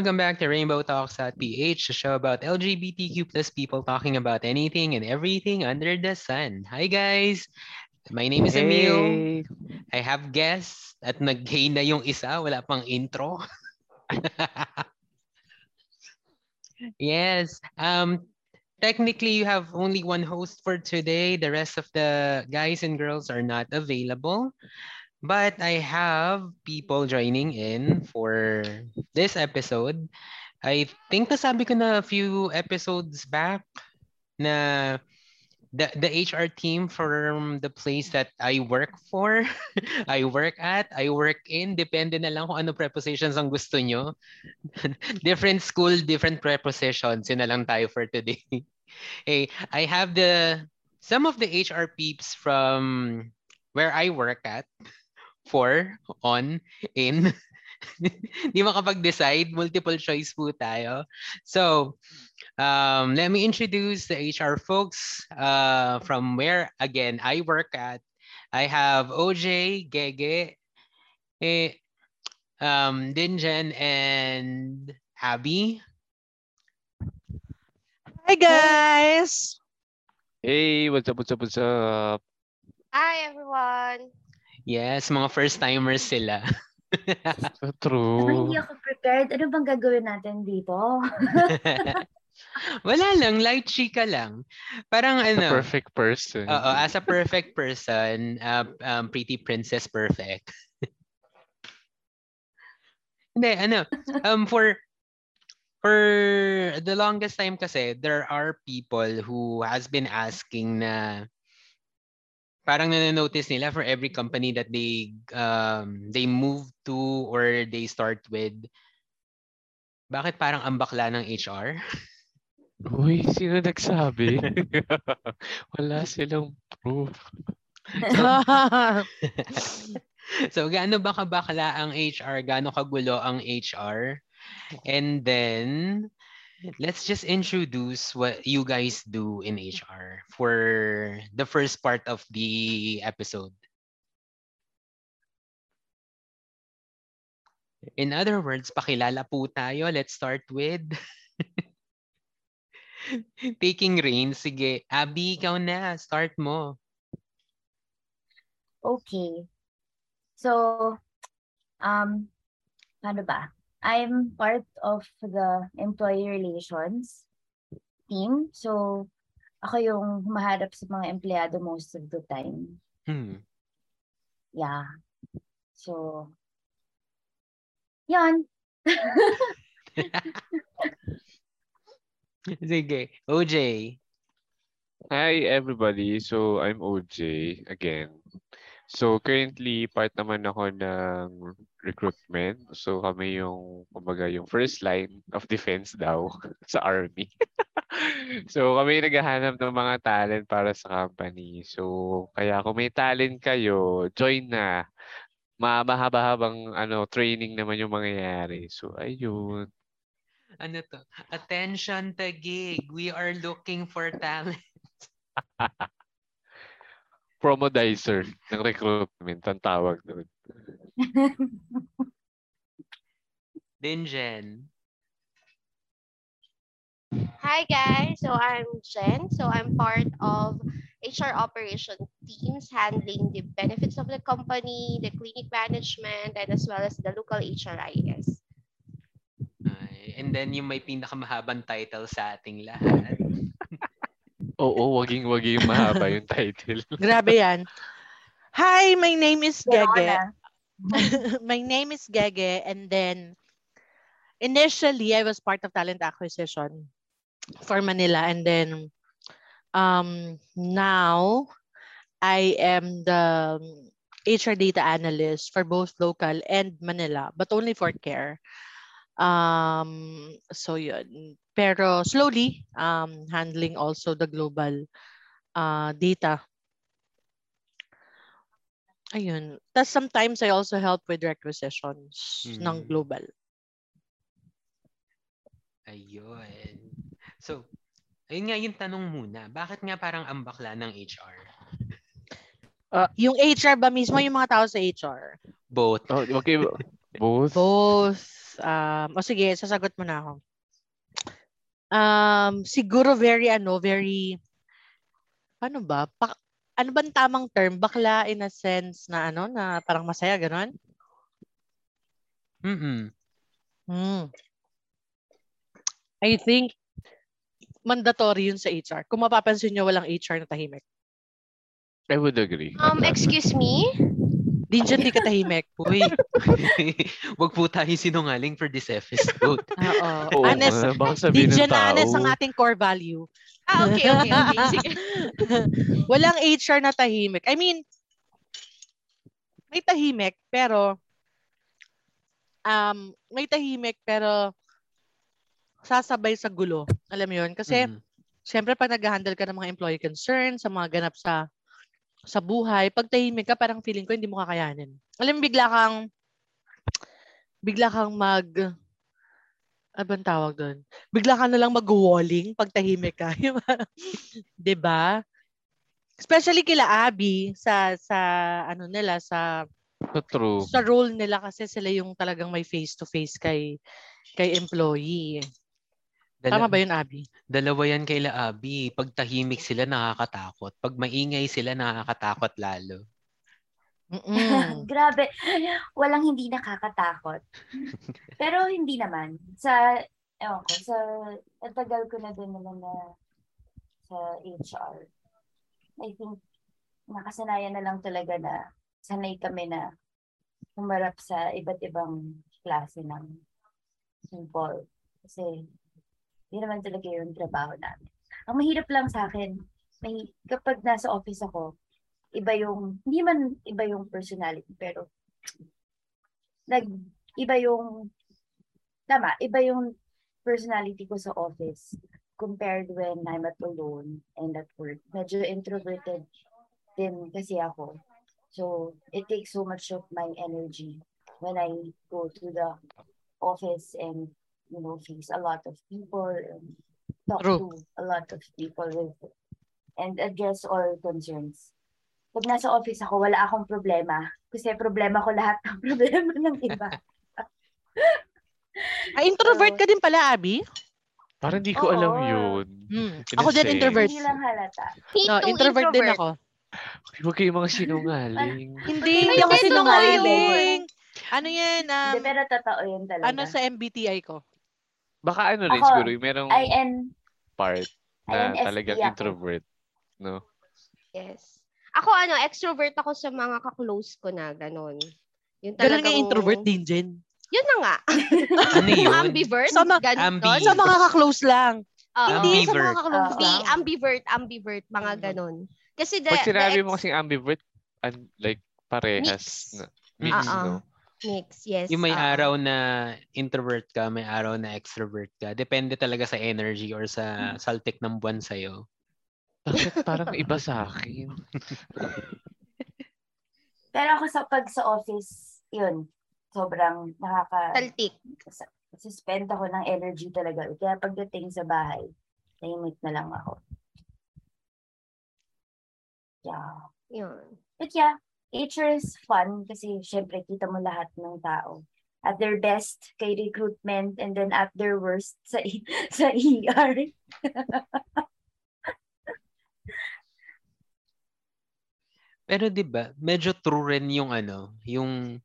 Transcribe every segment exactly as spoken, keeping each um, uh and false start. Welcome back to Rainbow Talks dot p h, the show about L G B T Q plus people talking about anything and everything under the sun. Hi guys! My name is hey. Emil. I have guests at nag-gay na yung isa, wala pang intro. Yes, um, technically you have only one host for today. The rest of the guys and girls are not available. But I have people joining in for this episode. I think nasabi ko na a few episodes back na the, the H R team from the place that I work for, I work at, I work in, depende na lang kung ano prepositions ang gusto nyo. Different school, different prepositions. Yun na lang tayo for today. Hey, I have the some of the H R peeps from where I work at. For, on, in. Di makapag-decide. Multiple choice po tayo. So, um, let me introduce the H R folks uh, from where, again, I work at. I have O J, Gege, eh, um, Dinjen, and Abby. Hi, guys! Hey, what's up, what's up, what's up? Hi, everyone! Yes, mga first-timers sila. True. Ano, hindi ako prepared. Ano bang gagawin natin dito? Wala lang. Light chika lang. Parang as ano. As a perfect person. Oo, as a perfect person. Uh, um, pretty princess perfect. Hindi, ano. Um, for, for the longest time kasi, there are people who has been asking na parang nananotice nila for every company that they um, they move to or they start with, bakit parang ang bakla ng H R? Uy, sino nagsabi? Wala silang proof. So, gaano ba kabakla ang H R? Gaano kagulo ang H R? And then, let's just introduce what you guys do in H R for the first part of the episode. In other words, pakilala po tayo. Let's start with taking reins. Sige, Abby, ikaw na. Start mo. Okay. So, um, ano ba? I'm part of the employee relations team. So, ako yung humaharap sa mga empleyado most of the time. Hmm. Yeah. So, yun. Sige. O J. Hi, everybody. So, I'm O J again. So, currently, part naman ako ng recruitment. So, kami yung, kumbaga, yung first line of defense daw sa army. So, kami naghahanap ng mga talent para sa company. So, kaya kung may talent kayo, join na. Mahaba-habang ano, training naman yung mangyayari. So, ayun. Ano to? Attention to gig. We are looking for talent. Promodizer ng recruitment, ang tawag doon. Then Jen. Hi guys, so I'm Jen. So I'm part of H R operation teams handling the benefits of the company, the clinic management, and as well as the local H R I S. Ay, and then yung may pinakamahabang title sa ating lahat. Oo, waging-waging mahaba yung title. Grabe yan. Hi, my name is Gege. My name is Gege, and then initially I was part of talent acquisition for Manila, and then um now I am the H R data analyst for both local and Manila, but only for care. Um so yun. Pero slowly um, handling also the global uh, data. Ayun. Tapos sometimes I also help with requisitions mm. ng global. Ayun. So, ayun nga yung tanong muna. Bakit nga parang ang bakla ng H R? Uh, yung H R ba mismo yung mga tao sa H R? Both. Oh, okay. Both? Both. um, o sige, sasagot mo na ako. Um, siguro very, ano, very, ano ba? Pa, ano bang tamang term? Bakla in a sense na, ano, na parang masaya, gano'n? Mm-mm. Mm. I think, mandatory yun sa H R. Kung mapapansin nyo, walang H R na tahimik. I would agree. Um, excuse me? Din dyan di ka tahimik. Uy. Wag po tayo sinungaling for this episode. Oo. Honest. Din dyan na honest ang ating core value. Ah, okay, okay, okay. Sige. Walang H R na tahimik. I mean, may tahimik, pero um, may tahimik, pero sasabay sa gulo. Alam mo yun? Kasi, mm-hmm. siyempre, pag nag-handle ka ng mga employee concerns, sa mga ganap sa sa buhay, pag tahimik ka, parang feeling ko hindi mo kakayanin. Alam mo, bigla kang, bigla kang mag, abang tawag doon? Bigla ka na lang mag-walling pag tahimik ka. Diba? Especially kila Abby sa, sa, ano nila, sa, True. sa role nila kasi sila yung talagang may face-to-face kay, kay employee. Dala- Tama ba yun, Abby? Dalawa yan kaila, Abby. Pag tahimik sila, nakakatakot. Pag maingay sila, nakakatakot lalo. Grabe. Walang hindi nakakatakot. Pero hindi naman. Sa, ewan ko, sa, natagal ko na din naman na sa H R. I think, nakasanayan na lang talaga na sanay kami na humarap sa iba't ibang klase ng people. Kasi, hindi naman talaga yung trabaho namin. Ang mahirap lang sa akin, may, kapag nasa office ako, iba yung, hindi man iba yung personality, pero nag, iba yung, tama, iba yung personality ko sa office compared when I'm at alone and at work. Medyo introverted din kasi ako. So, it takes so much of my energy when I go to the office and you know, face a lot of people, and talk True. to a lot of people with, and address all concerns. Pag nasa office ako, wala akong problema. Kasi problema ko lahat ng problema ng iba. Ay, introvert so, ka din pala, Abby? Parang di ko oo. alam yun. Hmm. Ako din introvert. Hindi lang halata. No, introvert, introvert din ako. Huwag kayong mga sinungaling. Hindi, hindi ako sinungaling. Ano yan? Um, De, pero totoo yun talaga. Ano sa M B T I ko? Baka ano rin siguro, merong I N part na I N S P talagang ako. Introvert, no? Yes. Ako ano, extrovert ako sa mga ka-close ko na gano'n. Yung talagang ganun introvert din, Jen. Yun na nga. Ano yun? Ambivert? Sa, ma- ambi- sa mga ka-close lang. Uh, Hindi, ambivert. Sa mga ka-close uh, lang. Ambivert, ambivert, mga gano'n. Kasi the... Pag sinabi the ex- mo kasing ambivert, un- like parehas. Mix. Na, mix, uh-uh. no? Mix, yes. Yung may uh, araw na introvert ka, may araw na extrovert ka. Depende talaga sa energy or sa saltik ng buwan sa'yo. Bakit parang iba sa akin? Pero ako sa pag sa office, yun, sobrang nakaka... Saltik. Suspend ako ng energy talaga. Kaya pagdating sa bahay, naimit na lang ako. Yeah. Yun. But yeah. H R is fun kasi syempre kita mo lahat ng tao. At their best kay recruitment and then at their worst sa sa E R. Pero di ba, medyo true rin yung ano, yung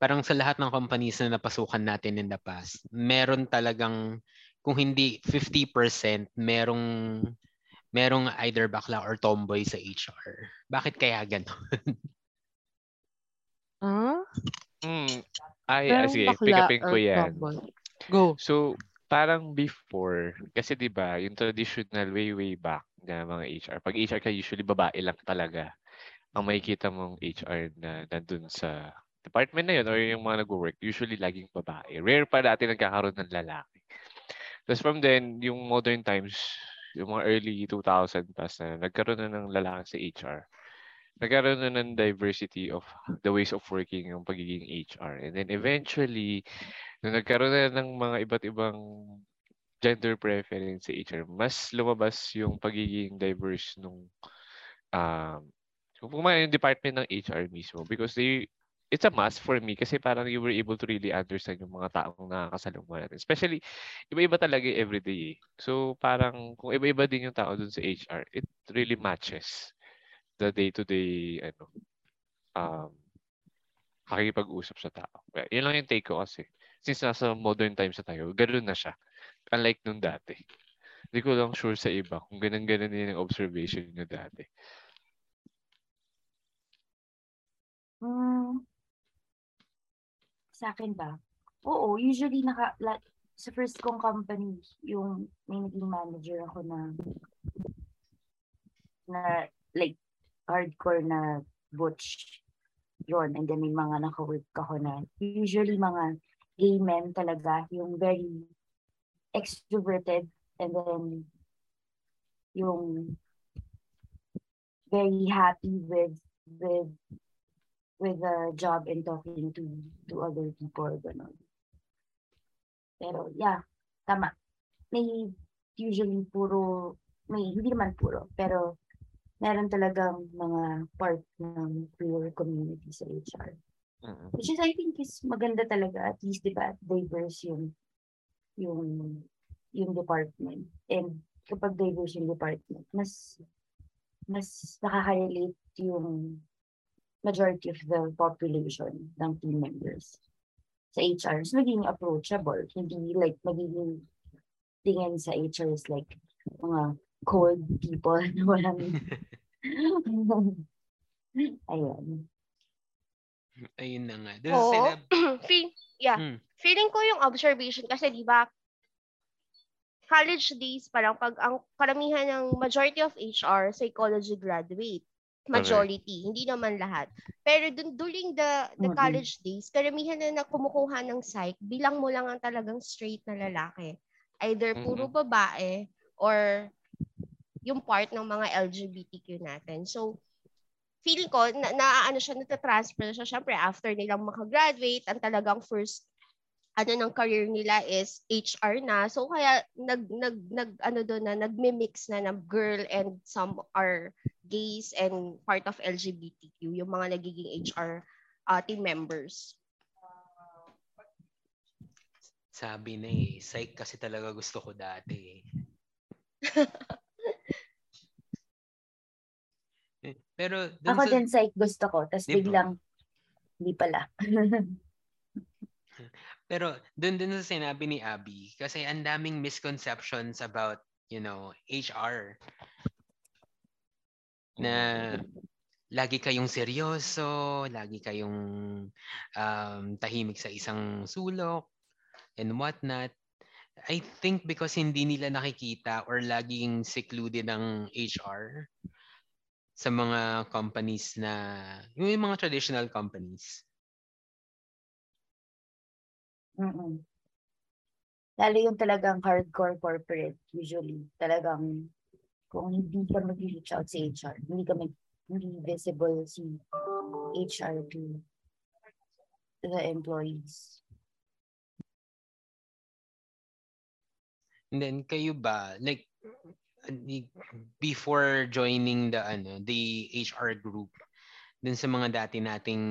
parang sa lahat ng companies na napasukan natin in the past, meron talagang kung hindi fifty percent merong merong either bakla or tomboy sa H R. Bakit kaya gano'n? Huh? Mm, ay, ah, sige, pick upin ko yan. Go. So, parang before, kasi diba, yung traditional way, way back na mga H R. Pag H R ka, usually babae lang talaga. Ang makikita mong H R na nandun sa department na yun or yung mga nag-work, usually laging babae. Rare pa dati nagkakaroon ng lalaki. Tapos from then, yung modern times, yung mga early two thousand plus na nagkaroon na ng lalaki sa H R. Nagkaroon na ng diversity of the ways of working yung pagiging H R. And then eventually, nung nagkaroon na ng mga iba't ibang gender preference sa H R, mas lumabas yung pagiging diverse nung um, yung department ng H R mismo because they it's a must for me kasi parang you were able to really understand yung mga taong nakakasalubong natin. Especially, iba-iba talaga everyday. So parang kung iba-iba din yung tao dun sa H R, it really matches the day-to-day ano, um, pakikipag-usap sa tao. Kaya, yun lang yung take ko kasi. Since nasa modern times na tayo, ganoon na siya. Unlike nung dati. Hindi ko lang sure sa iba kung ganun-ganun din yung observation nyo dati. Hmm. Sa akin ba? Oo, usually naka, like, sa first kong company, yung may naging manager ako na na like hardcore na butch yon, and then may mga naka-work ako na usually mga gay men talaga, yung very extroverted and then yung very happy with with with a job and talking to to other people, gano'n. Pero yeah, tama. May usually puro, may hindi naman puro, pero meron talagang mga part ng queer community sa H R. Uh-huh. Which is I think is maganda talaga, at least diba, diverse yung yung yung department. And kapag diverse yung department, mas mas nakaka-relate yung majority of the population ng team members sa H R. So, magiging approachable. Hindi like magiging tingin sa H R is like mga cold people na walang... Ayun. Ayun na nga. Oo. Oh, fe- yeah. Hmm. Feeling ko yung observation kasi di ba college days parang pag ang karamihan ng majority of H R psychology graduate. Majority, okay. Hindi naman lahat. Pero dun, during the, the college days, karamihan na nakumukuha ng psych, bilang mo lang ang talagang straight na lalaki. Either puro babae or yung part ng mga L G B T Q natin. So, feeling ko, na, na ano siya, natatransfer siya. Siyempre, after nilang makagraduate, ang talagang first ano ng career nila is H R na. So, kaya nag, nag, nag, ano doon na, nagmimix na ng girl and some are gays and part of L G B T Q, yung mga nagiging H R uh, team members. Sabi na eh, psych kasi talaga gusto ko dati. Pero ako sa... din psych gusto ko, tapos biglang hindi pala. Pero dun dun sa sinabi ni Abby, kasi ang daming misconceptions about, you know, H R. Na lagi kayong seryoso, lagi kayong um, tahimik sa isang sulok and whatnot. I think because hindi nila nakikita or laging secluded ng H R sa mga companies na, yung mga traditional companies. Mm-mm. Lalo yung talagang hardcore corporate usually, talagang kung hindi ka mag-reach out sa H R, hindi ka mag- hindi visible si H R to the employees. And then kayo ba, like before joining the ano, the H R group, dun sa mga dati nating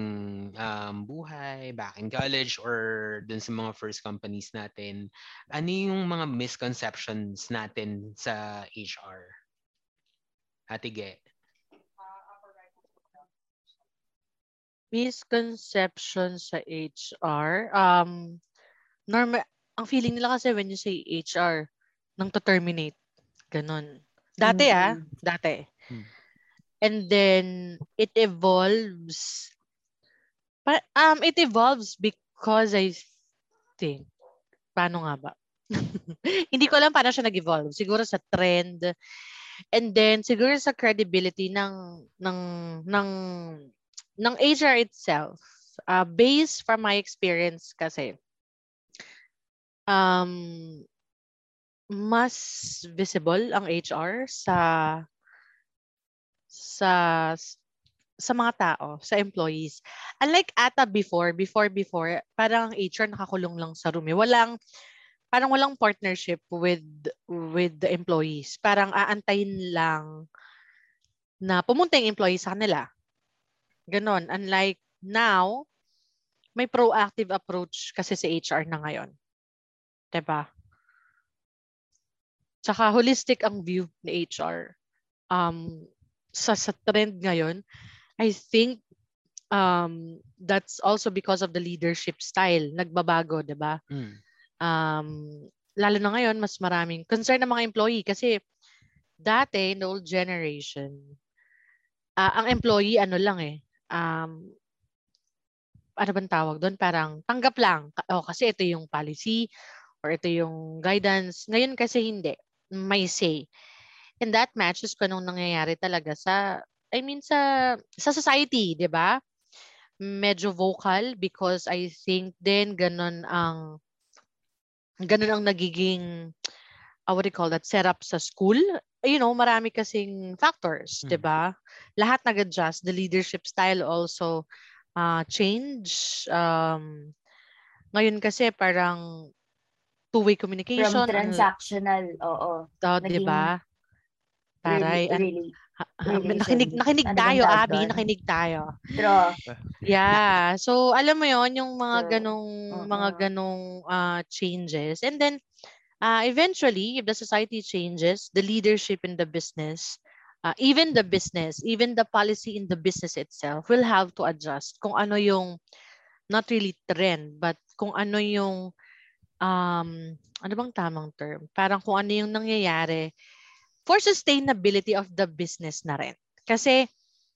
um, buhay, back in college, or dun sa mga first companies natin, ano yung mga misconceptions natin sa H R? Ate Ge. Misconception sa H R. Um, normal, ang feeling nila kasi when you say H R, nang to-terminate. Ganon. Dati mm. ah. Dati. Mm. And then, it evolves. But, um, it evolves because I think, paano nga ba? Hindi ko alam paano siya nag-evolve. Siguro sa trend. And then siguro sa credibility ng ng ng ng H R itself, uh, based from my experience kasi um mas visible ang H R sa sa sa mga tao, sa employees. Unlike ata before, before before, parang ang H R nakakulong lang sa room. Walang parang walang partnership with with the employees. Parang aantayin lang na pumunta yung employees sa kanila. Ganon. Unlike now, may proactive approach kasi sa H R na ngayon. Diba? Tsaka holistic ang view ni H R. Um, sa, sa trend ngayon, I think um, that's also because of the leadership style. Nagbabago, diba? Mm. Um, lalo na ngayon, mas maraming concern ng mga employee kasi dati, in the old generation, uh, ang employee, ano lang eh, um, ano bang tawag doon? Parang tanggap lang. O, kasi ito yung policy or ito yung guidance. Ngayon kasi hindi. May say. And that matches kung anong nangyayari talaga sa, I mean, sa, sa society, di ba? Medyo vocal because I think then ganun ang, ganun ang nagiging, uh, what do you call that, set up sa school. You know, marami kasing factors, di ba? Mm-hmm. Lahat nag-adjust. The leadership style also uh, change. Um, ngayon kasi parang two-way communication. From transactional, oo. Oh, di ba? Taray. Really, really, nakinig nakinig tayo, Abby. Nakinig tayo. True. Yeah. So, alam mo yon yung mga ganong, uh-huh. mga ganong uh, changes. And then, uh, eventually, if the society changes, the leadership in the business, uh, even the business, even the policy in the business itself will have to adjust kung ano yung, not really trend, but kung ano yung, um, ano bang tamang term? Parang kung ano yung nangyayari for sustainability of the business na rin. Kasi,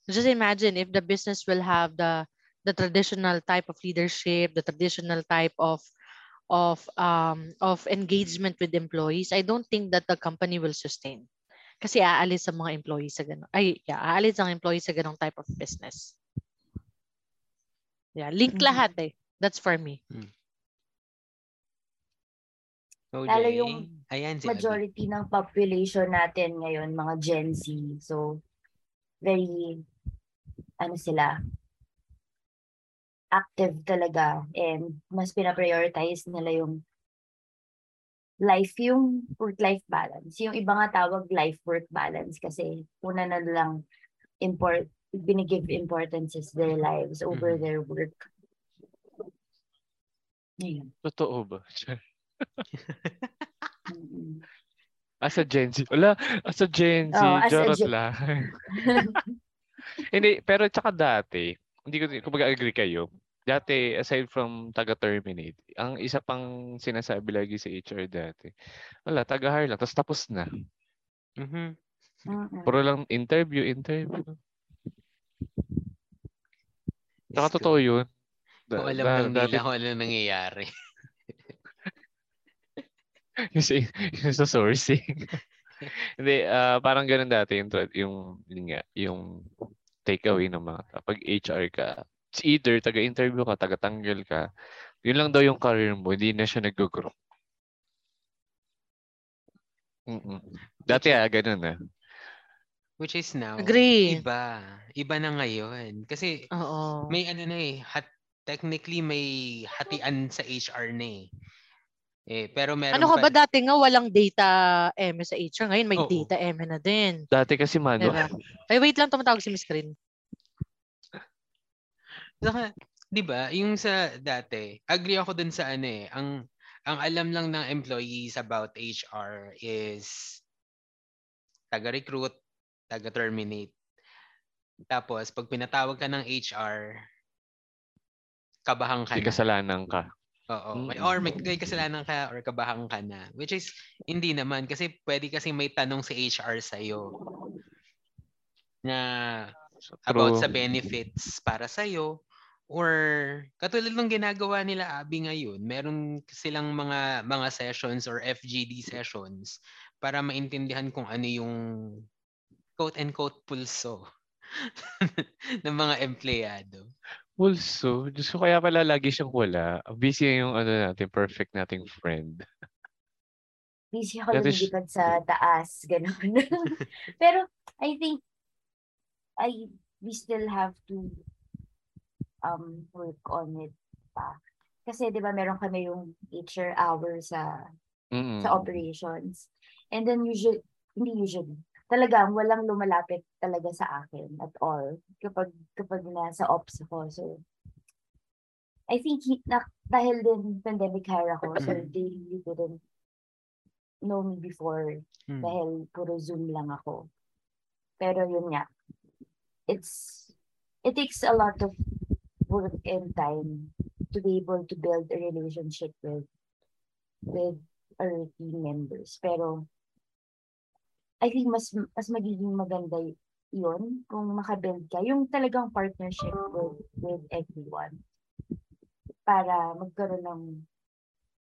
just imagine if the business will have the the traditional type of leadership, the traditional type of of um of engagement with employees, I don't think that the company will sustain. Kasi aalis ang mga employees sa ganun. Ay, yeah, aalis ang employees sa ganung type of business. Yeah, link mm-hmm. lahat eh. That's for me. Mm-hmm. Lalo yung ayan, majority ng population natin ngayon, mga Gen Z. So, very, ano sila, active talaga. And mas pinaprioritize nila yung life, yung work-life balance. Yung iba nga tawag life-work balance kasi una na lang import, binigive importance is their lives over mm-hmm. their work. Ayan. Totoo ba? As a Gen Z. Wala, as a Gen Z, oh, jorot Gen... lang. Hindi, pero tsaka dati, hindi ko kumbaga agree kayo. Dati, aside from taga-terminate, ang isa pang sinasabi lagi sa H R dati, wala, taga-hire lang, tapos tapos na. Mm-hmm. Uh-huh. Puro lang interview, interview. Tsaka totoo yun. Da- kung alam da- lang dati, nila kung ano nangyayari. Yung sa sourcing. Hindi, uh, parang ganun dati yung, yung, yung, yung takeaway ng mga kapag H R ka. It's either taga-interview ka, taga-tanggal ka. Yun lang daw yung career mo. Hindi na siya nag-grow. Mm-mm. Dati ah, ganun ah. Which is now, agree. Iba. Iba na ngayon. Kasi uh-oh. May ano na eh, hat, technically may hatian sa H R na eh. Eh, pero meron ano ka ba pa... dati nga walang data M sa H R? Ngayon may oo. Data M na din. Dati kasi manual. Diba? Ay, wait lang. Tumatawag si Miss Green. Saka, di ba, yung sa dati, agree ako dun sa ano eh. Ang, ang alam lang ng employees about H R is taga-recruit, taga-terminate. Tapos, pag pinatawag ka ng H R, kabahan ka na. May kasalanan ka. Oo, may or may kasalanan ka or kabahang ka na, which is hindi naman kasi pwede kasi may tanong si H R sa iyo na about sa benefits para sa iyo or katulad ng ginagawa nila Abby ngayon, meron silang mga mga sessions or F G D sessions para maintindihan kung ano yung quote and quote pulso ng mga empleyado. Also, Diyos ko kaya pala lagi siyang wala. Busy yung ano natin, perfect nating friend. Busy ako lumilipad sa taas, ganun. Pero I think I we still have to um work on it pa. Kasi 'di ba meron kami yung H R hour sa mm-hmm. sa operations. And then usually hindi usually talagang walang lumalapit talaga sa akin at all kapag kapag nasa ops ako. So I think he, na, dahil din pandemic hire ako, so they really didn't know me before hmm. dahil puro Zoom lang ako. Pero yun nga, it's, it takes a lot of work and time to be able to build a relationship with, with our team members. Pero I think mas, mas magiging maganda yun kung makabuild ka yung talagang partnership with, with everyone para magkaroon ng,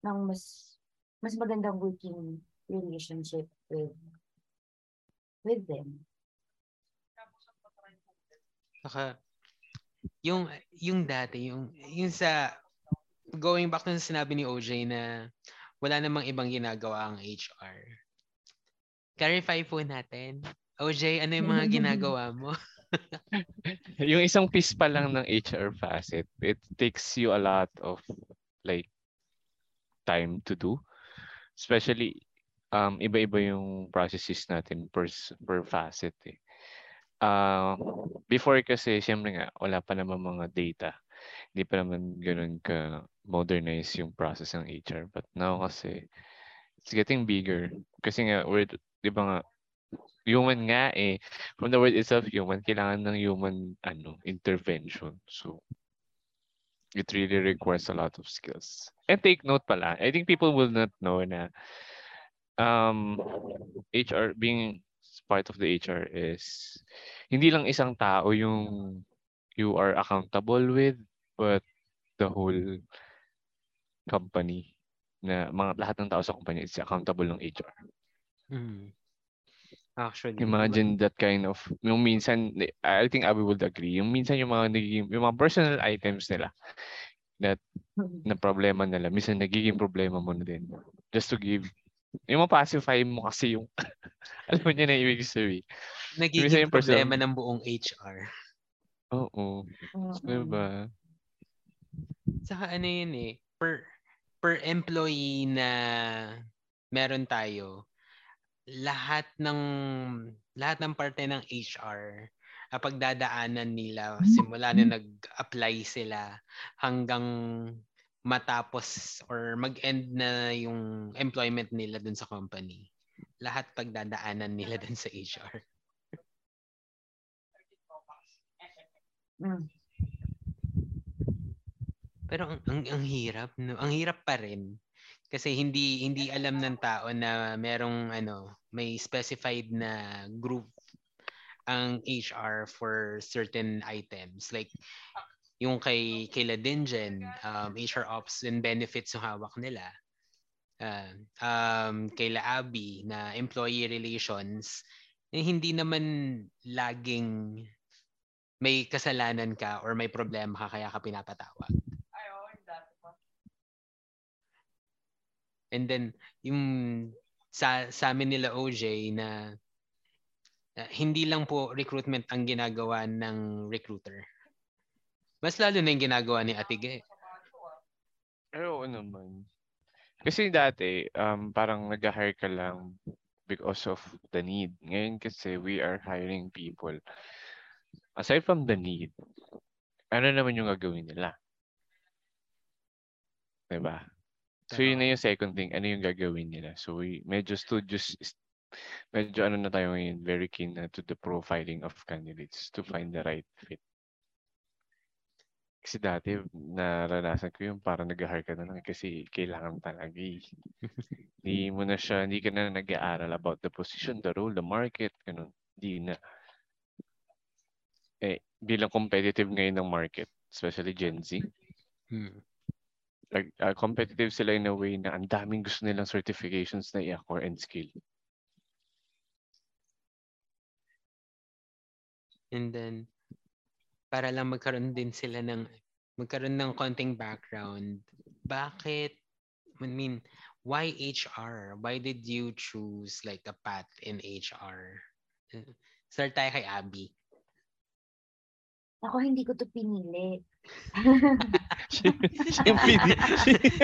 ng mas mas magandang working relationship with with them. Saka yung yung dati yung yung sa going back to sinabi ni O J na wala namang ibang ginagawa ang H R. Clarify po natin. O J, ano yung mga ginagawa mo? Yung isang piece pa lang ng H R facet, it takes you a lot of like time to do. Especially, um, iba-iba yung processes natin per, per facet. Eh. Uh, before kasi, siyempre nga, wala pa naman mga data. Hindi pa naman ganun ka-modernize yung process ng H R. But now kasi, it's getting bigger. Kasi nga, we're, di ba nga, human nga eh. From the word itself, human. Kailangan ng human ano intervention. So, it really requires a lot of skills. And take note pala. I think people will not know na um, H R, being part of the H R is hindi lang isang tao yung you are accountable with, but the whole company na mga lahat ng tao sa kumpanya is accountable ng H R. Mm. Actually, imagine that kind of yung minsan, I think Abby would agree, yung minsan yung mga nagiging, yung mga personal items nila that na problema nila, minsan nagiging problema mo na din. Just to give, yung mapacify mo kasi yung, alam mo niya na ibig sabihin. Nagiging minsan yung problema personal, ng buong H R. Oo. So, diba? Saka ano yun eh, per, per employee na meron tayo, lahat ng lahat ng parte ng H R ang pagdadaanan nila simula na nag-apply sila hanggang matapos or mag-end na yung employment nila dun sa company. Lahat pagdadaanan nila dun sa H R. Pero ang ang, ang hirap, no? Ang hirap pa rin. Kasi hindi hindi alam ng tao na merong ano, may specified na group ang H R for certain items. Like yung kay kay Ladingen, um, H R Ops and Benefits yung hawak nila. Uh, um, kay Laabi na Employee Relations, eh, hindi naman laging may kasalanan ka or may problema ka kaya ka pinapatawag. And then yung sa, sa amin nila O J na uh, hindi lang po recruitment ang ginagawa ng recruiter. Mas lalo na yung ginagawa ni Atige. Oo naman. Kasi dati um, parang nag-hire ka lang because of the need. Ngayon kasi we are hiring people. Aside from the need, ano naman yung gagawin nila? Diba? So yun na yung second thing, ano yung gagawin nila. So we medyo studios, medyo ano na tayo ngayon, very keen na to the profiling of candidates to find the right fit. Kasi dati, naranasan ko yung parang nag-hire ka na lang kasi kailangan talaga eh. Hindi mo na siya, hindi ka na nag-aaral about the position, the role, the market, ganun. Hindi na. Eh, bilang competitive ngayon ng market, especially Gen Z. Hmm. Like, uh, competitive sila in a way na ang daming gusto nilang certifications na i-acquire and skill. And then, para lang magkaroon din sila ng, magkaroon ng konting background, bakit, I mean, why H R? Why did you choose like a path in H R? Start tayo kay Abby. Ako, hindi ko to pinili.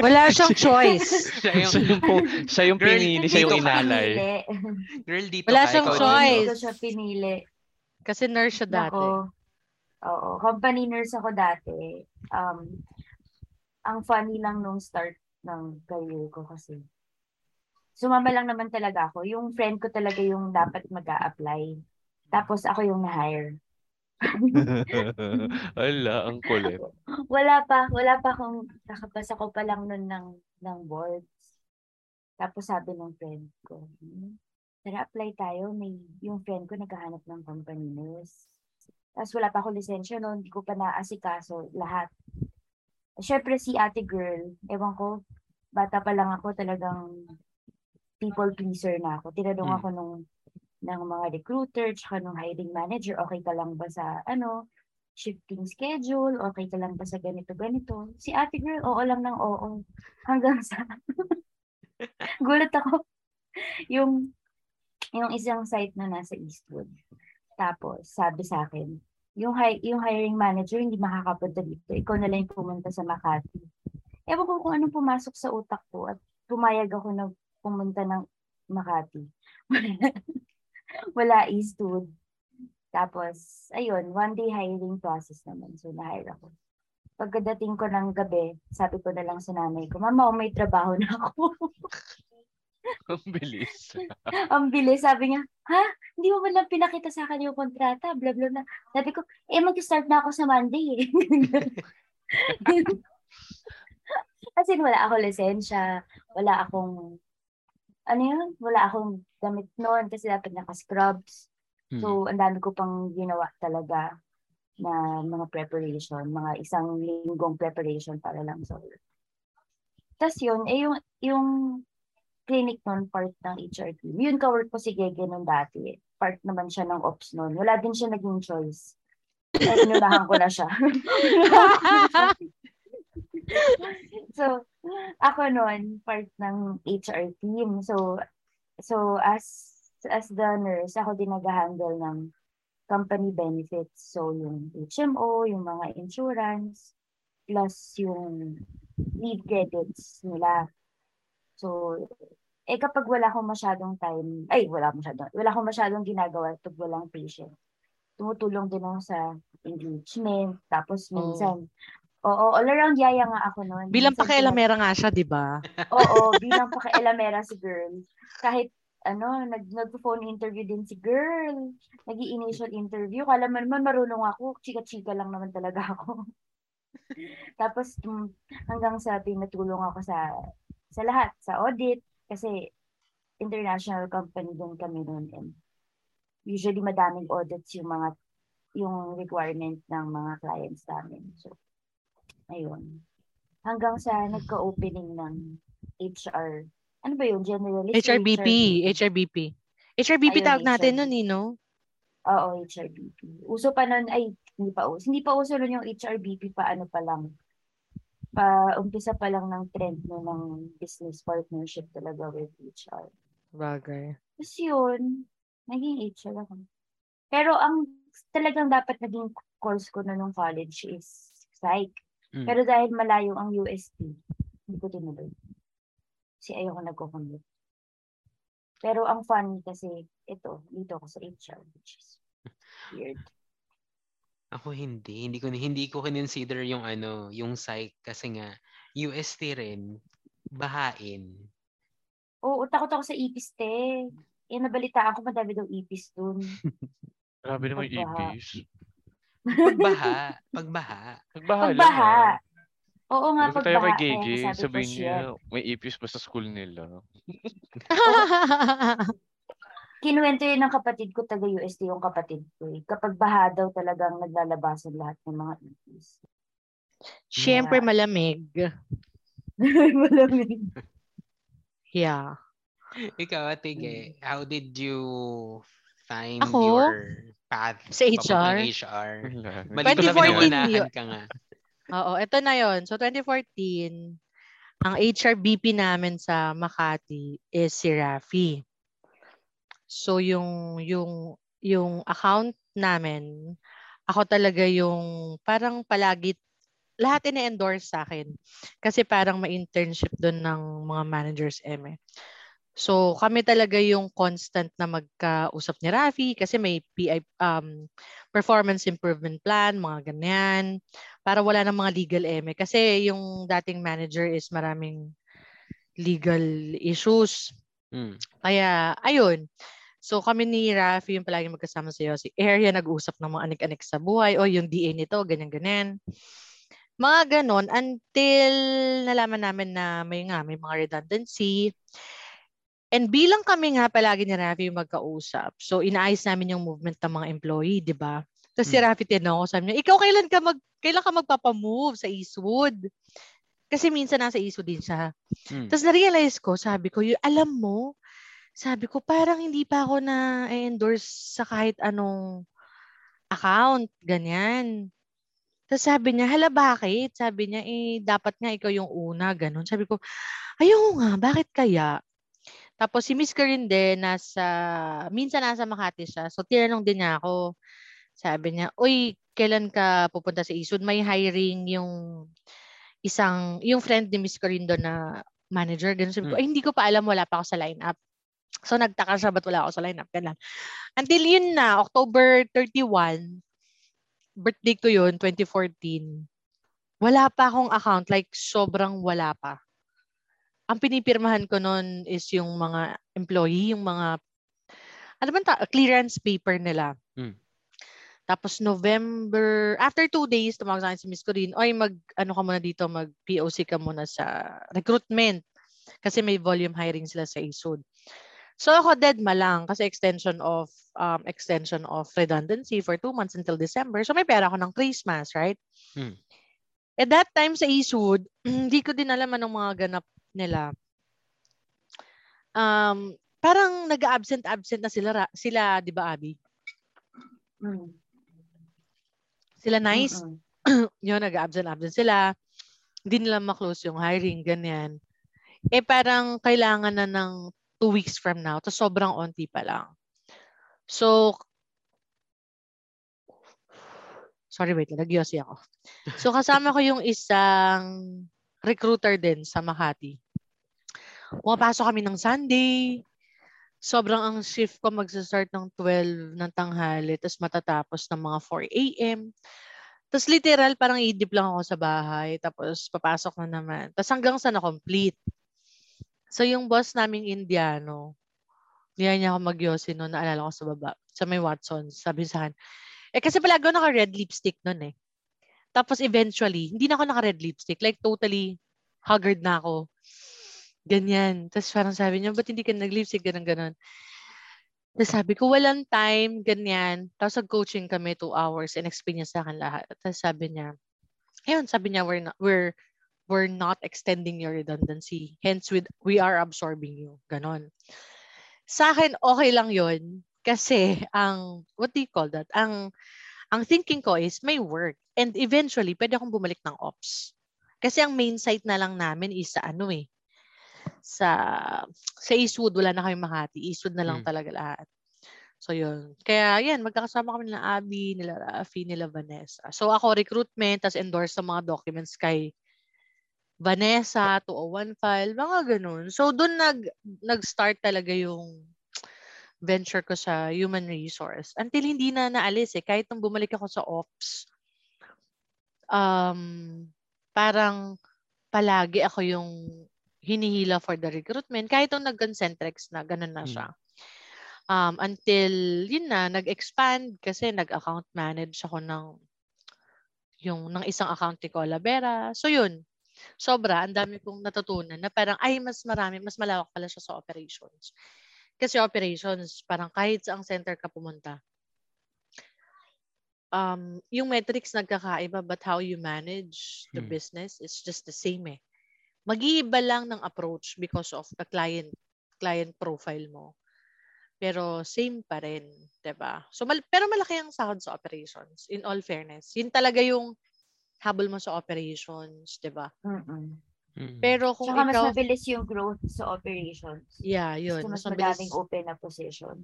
Wala siyang choice. Siya yung, siya yung, po, siya yung girl, pinili, siya yung inalay. Girl, dito wala siyang choice. Hindi ko siya pinili. Kasi nurse siya dati. Ako, oo, company nurse ako dati. Um, ang funny lang nung start ng career ko kasi sumama lang naman talaga ako. Yung friend ko talaga yung dapat mag-a-apply. Tapos ako yung na-hire. Ala, ang kulit. Wala pa, wala pa akong nakapasa ko pa lang nun ng, ng boards. Tapos sabi ng friend ko, tara apply tayo. May, yung friend ko naghahanap ng company nurse. Tapos wala pa ako lisensya nun. Hindi ko pa naasikaso lahat. Siyempre si ate girl, ewan ko, bata pa lang ako talagang people pleaser na ako. Tinanong hmm. ako nung ng mga recruiter, tsaka nung hiring manager, okay ka lang ba sa ano, shifting schedule, okay ka lang ba sa ganito-ganito. Si ate girl, oo lang ng oo. Hanggang sa gulat ako. Yung yung isang site na nasa Eastwood. Tapos, sabi sa akin, yung, hi- yung hiring manager, hindi makakapunta dito. Ikaw na lang yung pumunta sa Makati. Ewan ko kung anong pumasok sa utak ko at pumayag ako na pumunta ng Makati. Wala Eastwood. Tapos, ayun, one day hiring process naman. So, na-hire ako. Pagkadating ko ng gabi, sabi ko na lang sa nanay ko, Mama, oh, may trabaho na ako. Ang bilis. Ang bilis. Sabi niya, ha? Hindi mo ba lang pinakita sa akin yung kontrata? Blah, blah, blah. Sabi ko, eh, mag-start na ako sa Monday. Eh. As in, wala ako lisensya. Wala akong ano yun? Wala akong damit noon kasi dapat naka-scrubs. Hmm. So, ang dami ko pang ginawa talaga na mga preparation. Mga isang linggong preparation para lang sa work. Tapos yun, eh yung, yung clinic noon, part ng H R team. Yun ka-work ko si Gege noon dati. Part naman siya ng ops noon. Wala din siya naging choice. Kaya inunahan ko na siya. So, ako noon, part ng H R team. So, so as as the nurse, ako din nag-handle ng company benefits. So, yung H M O, yung mga insurance, plus yung leave credits nila. So, eh kapag wala akong masyadong time, ay, wala akong masyadong, wala akong masyadong ginagawa pag walang patient. Tumutulong din ako sa engagement. Tapos, minsan, oh. Oo, all around yaya nga ako noon. Bilang pakielamera nga siya, di ba? Oo, bilang pakielamera si girl. Kahit, ano, nag, nag-phone interview din si girl. Nag-i-initial interview. Kala man man, marunong ako. Chika-chika lang naman talaga ako. Tapos, hanggang sa pinatulong ako sa, sa lahat, sa audit. Kasi, international company din kami noon. And usually, madaming audits yung mga, yung requirement ng mga clients namin. So, ayun. Hanggang sa nagka-opening ng H R. Ano ba yun? Generalist? H R B P. H R B P. H R B P ayun, tawag natin nun, you know? Oo, H R B P. Uso pa nun, ay, hindi pa uso. Hindi pa uso nun yung H R B P pa ano pa lang. Pa, umpisa pa lang ng trend no, ng business partnership talaga with H R. Bagay. Tapos yun, naging H R ako. Pero ang talagang dapat naging course ko nun nung college is psych. Mm. Pero dahil malayo ang U S T, hindi ko tinuloy. Kasi ayoko nagko-commute. Pero ang funny kasi, ito, dito ako sa H R, which is weird. Ako hindi. Hindi ko, hindi ko kinonsider yung ano, yung psych kasi nga, U S T rin, bahain. Oo, takot ako sa ipis, te. Eh, nabalitaan ko madami daw ipis dun. Grabe naman yung ipis. Pagbaha. Pagbaha. Pagbaha. Pagbaha. Oo nga, pagbaha. Tayo kay Gigi, eh, sabihin niya, may ipis pa sa school nila. Kinuwento yun ng kapatid ko, taga-U S T yung kapatid ko. Eh. Kapag baha daw talagang naglalabasan lahat ng mga ipis. Siyempre, yeah. Malamig. Malamig. Yeah. Ikaw, Atige, how did you find Ako? your path sa H R? H R. twenty fourteen ka nga. Oo, ito na yon. So, twenty fourteen, ang H R B P namin sa Makati is si Rafi. So, yung yung yung account namin, ako talaga yung parang palagi, lahat ine-endorse sa akin. Kasi parang ma-internship doon ng mga managers, eme. So kami talaga yung constant na magkausap ni Rafi kasi may P I, um, performance improvement plan, mga ganyan, para wala ng mga legal eme. Kasi yung dating manager is maraming legal issues. Mm. Kaya, ayun. So kami ni Rafi yung palagi magkasama sa si Area, nag-usap ng mga anik-anik sa buhay, o oh, yung D A nito, ganyan-ganyan. Mga ganon, until nalaman namin na may nga, may mga redundancy. And bilang kami nga palagi ni Rafi yung magkausap. So inaayos namin yung movement ng mga employee, di ba? Tapos hmm. si Rafi tinanong ko, sabi niya, ikaw kailan ka, mag, kailan ka magpapamove sa Eastwood? Kasi minsan nasa Eastwood din siya. Hmm. Tapos na-realize ko, sabi ko, yung, alam mo, sabi ko, parang hindi pa ako na-endorse sa kahit anong account, ganyan. Tapos sabi niya, hala bakit? Sabi niya, eh dapat nga ikaw yung una, ganun. Sabi ko, ayaw nga, bakit kaya? Tapos si Miss Karin din, nasa, minsan nasa Makati siya. So, tinanong din niya ako. Sabi niya, uy, kailan ka pupunta sa Eastwood? May hiring yung isang, yung friend ni Miss Karin doon na manager. Ganun. Sabi ko, ay, hindi ko pa alam, wala pa ako sa lineup. So, nagtaka siya, ba't wala ako sa lineup? Ganun. Until yun na, October thirty-first, birthday ko yun, twenty fourteen, wala pa akong account. Like, sobrang wala pa. Ang pinipirmahan ko noon is yung mga employee, yung mga ano ba ta- clearance paper nila. Mm. Tapos November, after two days, tumawag sa akin si Miss Corinne, oy, mag, ano ka muna dito, mag-P O C ka muna sa recruitment. Kasi may volume hiring sila sa Eastwood. So ako dead malang kasi extension of, um, extension of redundancy for two months until December. So may pera ako ng Christmas, right? Mm. At that time sa Eastwood, hindi ko din alam anong mga ganap nila. Um, parang nag-absent-absent na sila, sila, di ba, Abby? Mm. Sila nice. Uh-uh. Yun, nag-absent-absent sila. Hindi nila maklose yung hiring, ganyan. Eh, parang kailangan na ng two weeks from now. Tapos sobrang onti pa lang. So, sorry, wait. Nag-yosi ako. So, kasama ko yung isang recruiter din sa Makati. Pumapasok kami ng Sunday. Sobrang ang shift ko magsasart ng twelve ng tanghali tapos matatapos ng mga four a.m. Tapos literal parang idip lang ako sa bahay tapos papasok na naman. Tapos hanggang sa na-complete. So yung boss naming Indiano, diyan niya ako magyosi noon, naalala ko sa baba, sa may Watson, sabi sa akin. Eh kasi palagi ako naka-red lipstick noon eh. Tapos eventually, hindi na ako naka-red lipstick. Like totally haggard na ako. Ganyan. Tapos parang sabi niya, ba't hindi ka nag-lipstick? Ganun, ganun. Tapos sabi ko, walang time. Ganyan. Tapos nag-coaching kami two hours and explain niya sa akin lahat. Tapos sabi niya, ayun, sabi niya, we're not, we're, we're not extending your redundancy. Hence, with, we are absorbing you. Ganon. Sa akin, okay lang yun. Kasi, ang, what do you call that? Ang, ang thinking ko is may work and eventually pwede akong bumalik ng ops. Kasi ang main site na lang namin is sa ano eh. Sa, sa Eastwood, wala na kami Makati. Eastwood na lang hmm. talaga lahat. So yun. Kaya yan, magkakasama kami nila Abby, nila Rafi, nila Vanessa. So ako recruitment, tas endorse sa mga documents kay Vanessa, two oh one file, mga ganun. So dun nag, nag-start talaga yung venture ko sa human resource until hindi na naalis eh. Kahit nung bumalik ako sa ops, um, parang palagi ako yung hinihila for the recruitment. Kahit nung nag-Concentrex na, ganun na siya. Um, until, yun na, nag-expand kasi nag-account manage ako ng, yung, ng isang account ni Colavera. So yun, sobra, ang dami kong natutunan na parang, ay, mas marami, mas malawak pala siya sa operations. Kasi operations, parang kahit sa ang center ka pumunta. Um, yung metrics nagkakaiba but how you manage the hmm. business is just the same eh. Mag-iiba lang ng approach because of the client client profile mo. Pero same pa rin, 'di ba? So mal- pero malaki ang sahod sa operations in all fairness. Yun talaga yung habol mo sa operations, 'di ba? Mm. Mm-hmm. Pero kung saka ikaw... mas mabilis yung growth sa operations. Yeah, yun. So, mas, mas madaming open na position.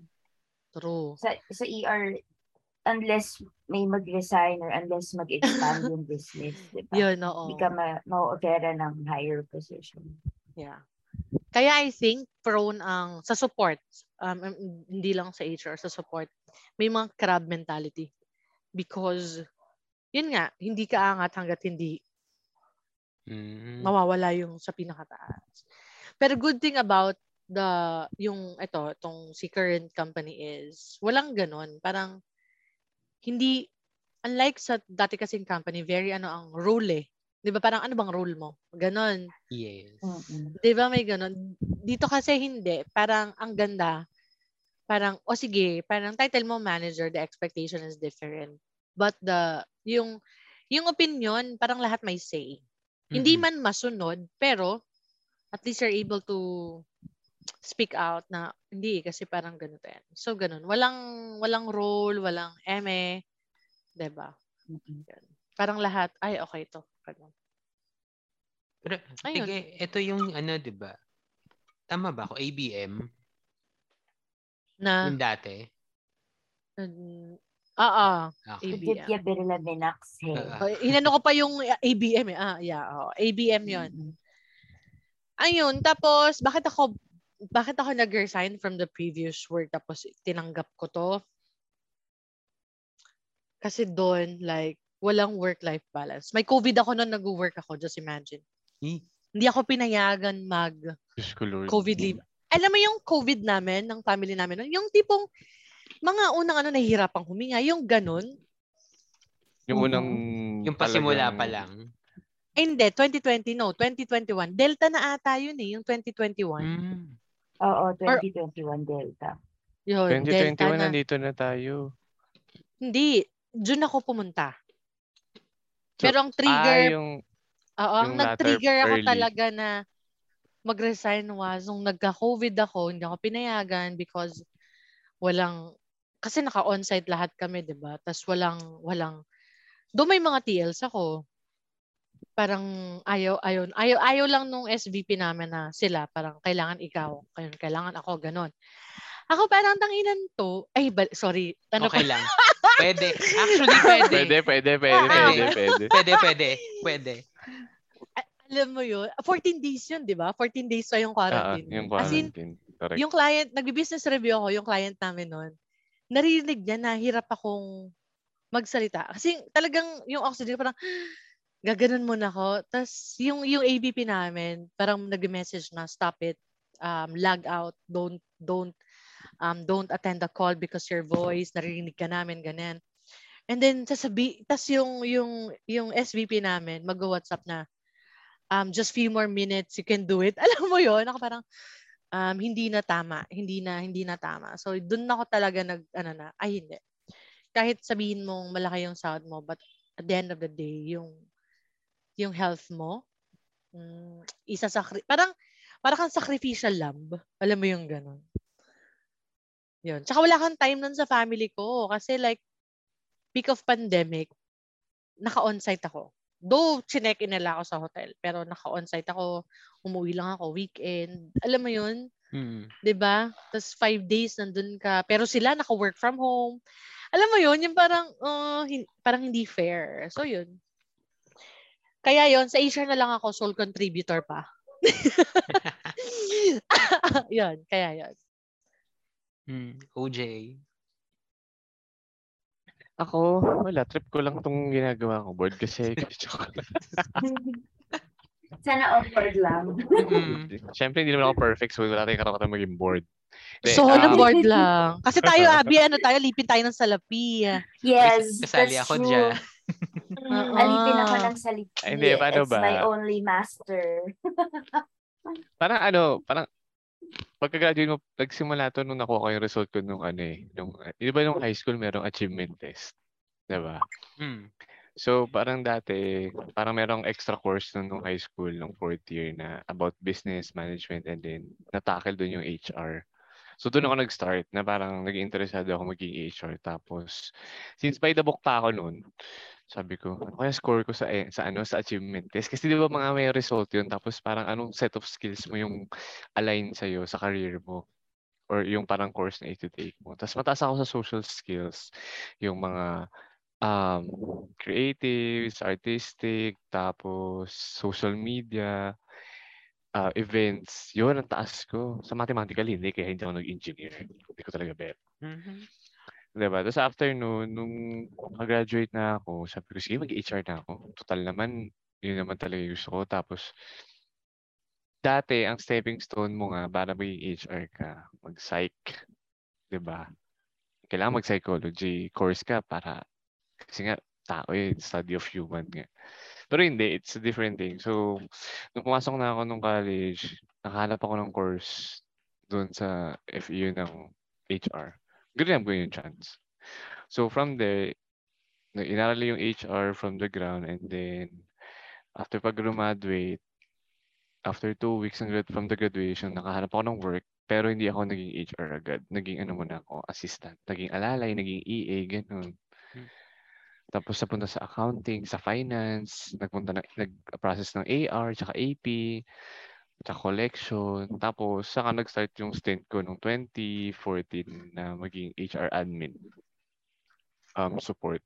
True. Sa, sa E R, unless may mag-resign or unless mag-expand yung business, diba? Yun, oo. Hindi ka ma- ma-opera ng higher position. Yeah. Kaya I think prone ang sa support, um, hindi lang sa H R, sa support, may mga crab mentality. Because, yun nga, hindi ka angat hanggat hindi mm. mawawala yung sa pinakataas. Pero good thing about the, yung ito, itong si current company is, walang ganun. Parang, hindi, unlike sa dati kasing company, very ano ang role eh. Di ba parang ano bang role mo? Ganon. Yes. Mm-hmm. Di ba may ganon? Dito kasi hindi. Parang ang ganda. Parang, o oh, sige, parang title mo manager, the expectation is different. But the, yung, yung opinion, parang lahat may say. Mm-hmm. Hindi man masunod, pero at least you're able to speak out na, hindi, kasi parang ganito yan. So, ganon. Walang, walang role, walang M E. Di ba? Mm-hmm. Parang lahat, ay, okay to. Pero, sige, ito yung ano, di ba? Tama ba ako? A B M? Na? Yung dati? Um, Oo. A B M. Hinano ko pa yung A B M eh. Ah, yeah. Oh, A B M yun. Mm-hmm. Ayun, tapos, bakit ako, bakit ako nag-resign from the previous work tapos tinanggap ko to? Kasi doon, like, walang work-life balance. May COVID ako noon, nag-work ako. Just imagine. Hmm? Hindi ako pinayagan mag-COVID leave. Alam mo yung COVID namin, ng family namin, yung tipong mga unang ano, nahihirapang huminga, yung ganun. Yung unang... Um, yung pasimula pa lang. Hindi, twenty twenty, no. twenty twenty-one. Delta na ata yun eh, yung twenty twenty-one. Hmm. Oo, twenty twenty-one Or, Delta. Yun, twenty twenty-one, Delta na. Nandito na tayo. Hindi. June ako pumunta. Pero ang trigger, ah, yung, oo, yung ang nag-trigger early. Ako talaga na mag-resign was nung nagka-COVID ako, hindi ako pinayagan because walang, kasi naka-onsite lahat kami, di ba? Tapos walang, walang, doon may mga T Ls ako. Parang ayaw, ayaw, ayaw, ayaw lang nung S V P namin na sila, parang kailangan ikaw, kailangan ako, ganon. Ako parang tanginan to, ay, ba, sorry. Ano okay pa? Lang. Pwede. Actually, pwede. Pwede, pwede, pwede, pwede, pwede. Pwede, pwede, pwede. Alam mo yun, fourteen days yun, di ba? fourteen days pa yung quarantine. Uh, yung quarantine. As in, correct. Yung client, nag-business review ako, yung client namin nun, narinig niya na hirap akong magsalita. Kasi talagang yung oxygen, parang, gaganon mo na ako. Tapos, yung, yung A B P namin, parang nag-message na, stop it, um, log out, don't, don't, Um, don't attend the call because your voice, narinig ka namin, ganyan. And then, sasabi, tas yung, yung, yung S V P namin, mag-WhatsApp na, um, just few more minutes, you can do it. Alam mo yun, ako parang, um, hindi na tama, hindi na, hindi na tama. So, dun ako talaga nag, ano na, ay hindi. Kahit sabihin mong malaki yung sound mo, but at the end of the day, yung, yung health mo, um, isa sa, parang, parang kang sacrificial lamb. Alam mo yung ganun. Yun. Tsaka wala kang time nun sa family ko. Kasi like, peak of pandemic, naka-onsite ako. Though, chinek in nila ako sa hotel. Pero naka-onsite ako. Umuwi lang ako. Weekend. Alam mo yun? Mm-hmm. Diba? Tapos five days nandun ka. Pero sila, naka-work from home. Alam mo yun? Yung parang, uh, hin- parang hindi fair. So, yun. Kaya yun, sa Asia na lang ako, sole contributor pa. Yun. Kaya yun. Mm, O J. Ako, wala. Trip ko lang itong ginagawa ko, board, kasi sana awkward lang. Mm-hmm. Siyempre, hindi naman ako perfect, so wala tayong karapatan maging board. So, um, board lang. Kasi tayo, Abby, ano tayo, lipin tayo ng salapi. Yes, kasali that's ako true. Uh-huh. Alipin ako ng salapi. Ay, hindi, paano ba? It's my only master. Parang ano, parang pagka-graduate mo, nagsimula to nung nakuha ko yung result ko nung ano eh. Nung, di ba nung high school merong achievement test? Di ba? Hmm. So, parang dati, parang merong extra course nung, nung high school, nung fourth year na about business, management, and then natackle dun yung H R. So, doon ako nag-start na parang nag-interesado ako maging H R. Tapos, since by the book pa ako noon, sabi ko, ano kaya score ko sa sa ano sa achievement test? Kasi di ba mga may result yun? Tapos parang anong set of skills mo yung align sa'yo sa career mo? Or yung parang course na i-take mo? Tapos mataas ako sa social skills. Yung mga um, creatives, artistic, tapos social media. uh, events, yun ang taas ko. Sa mathematical, hindi. Kaya hindi ako nag-engineer. Hindi ko talaga bet. Mm-hmm. Diba? Tapos afternoon, nung mag-graduate na ako, sabi ko, sige, mag-H R na ako. Total naman, yun naman talaga gusto ko. Tapos, dati, ang stepping stone mo nga, para maging H R ka, mag-psych. Diba? Kailangan mag-psychology course ka para, kasi nga, tao yun, study of human nga. Pero hindi, it's a different thing. So, nung pumasok na ako nung college, nakahanap ako ng course doon sa F E U ng H R. Ganyan ko yung chance. So from there, inaral yung H R from the ground, and then after pag-graduate, after two weeks from the graduation, nakahanap ako ng work, pero hindi ako naging H R agad. Naging ano muna ako, assistant. Naging alalay, naging E A, ganun. Hmm. Tapos napunta sa accounting, sa finance, nagpunta na, nag-process ng A R, tsaka A P, sa collection. Tapos, saka nag-start yung stint ko noong twenty fourteen na maging H R admin um, support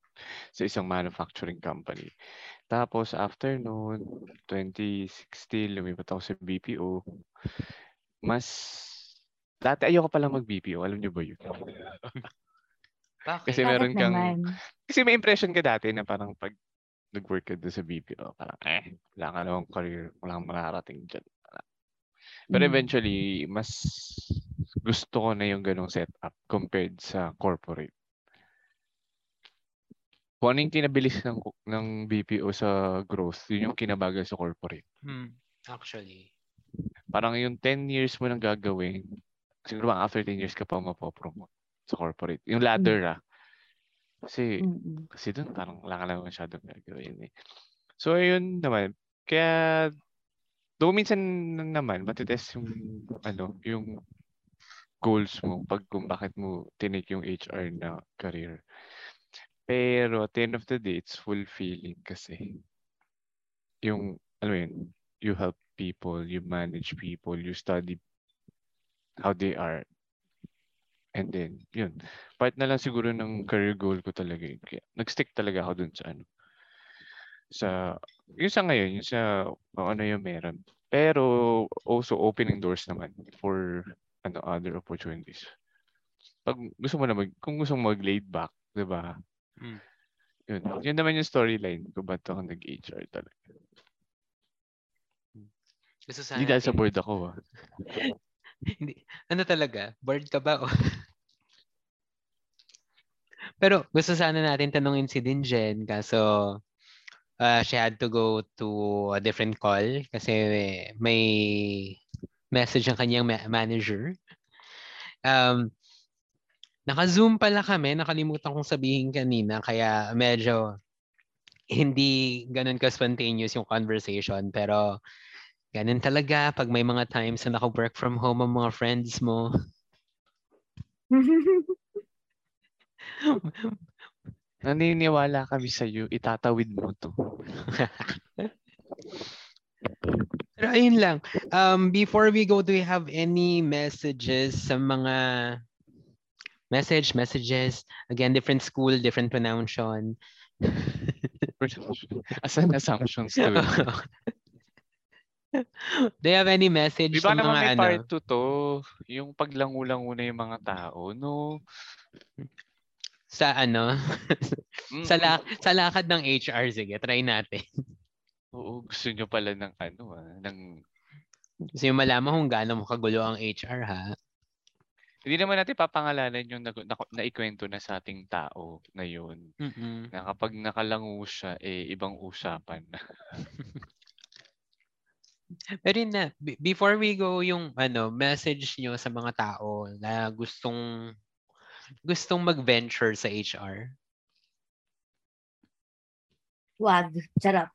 sa isang manufacturing company. Tapos, after noon, twenty sixteen, lumipat ako sa B P O. Mas, dati ayoko palang mag-B P O. Alam niyo ba yun? Bakit? Kasi meron kang, kasi may impression ka dati na parang pag nag-work ka doon sa B P O, parang eh, wala ka namang career, wala kang mararating dyan. But eventually, mas gusto ko na yung ganong setup compared sa corporate. Kung ano yung tinabilis ng, ng B P O sa growth, yun yung kinabagal sa corporate. Hmm. Actually. Parang yung ten years mo nang gagawin, siguro bang after ten years ka pa mapopromote sa corporate. Yung ladder ah. Kasi, mm-hmm. kasi doon parang wala ka lang masyadong gagawin eh. So, yun naman. Kaya, though minsan naman, matitest yung, ano, yung goals mo pag kung bakit mo tinake yung H R na career. Pero at the end of the day, it's fulfilling kasi yung, alam mo yun, you help people, you manage people, you study how they are. And then, yun. Part na lang siguro ng career goal ko talaga yun. Kaya nag-stick talaga ako dun sa ano. Sa yung sa ngayon, yung sa oh, ano yung meron. Pero also opening doors naman for ano other opportunities. Pag gusto mo na mag, kung gusto mo mag-laid back, 'di ba? Mm. Yun. Yun naman yung storyline ko ba't ako nag-H R talaga. Gusto sana hindi dahil sa board ako. Ah. Hindi. Ano talaga? Board ka ba? Pero gusto sana natin tanungin si Dinjen kaso Uh, she had to go to a different call kasi may message ang kanyang ma- manager. Um, naka-zoom pala kami. Nakalimutan kong sabihin kanina kaya medyo hindi ganun ka-spontaneous yung conversation. Pero ganun talaga pag may mga times na naka-work from home ang mga friends mo. Naniniwala kami sa iyo, itatawid mo to. Pero ayun lang. Um, before we go, do you have any messages sa mga message, messages? Again, different school, different pronunciation. As an assumptions to it. Do you have any message? Di ba sa naman mga may part two ano? To, yung paglangulango na yung mga tao, no? Sa ano sa, la- sa lakad ng H R sige try natin. Oo, gusto niyo pala ng ano ah, ng kasi malaman kung gaano mo kagulo ang H R ha. Hindi naman natin papangalanan yung na- na- naikwento na sa ating tao na yun. Mm-hmm. Na kapag nakalangu siya eh ibang usapan. Pero yun na b- before we go yung ano message niyo sa mga tao na gustong Gustong mag-venture sa H R? Wag. Charap.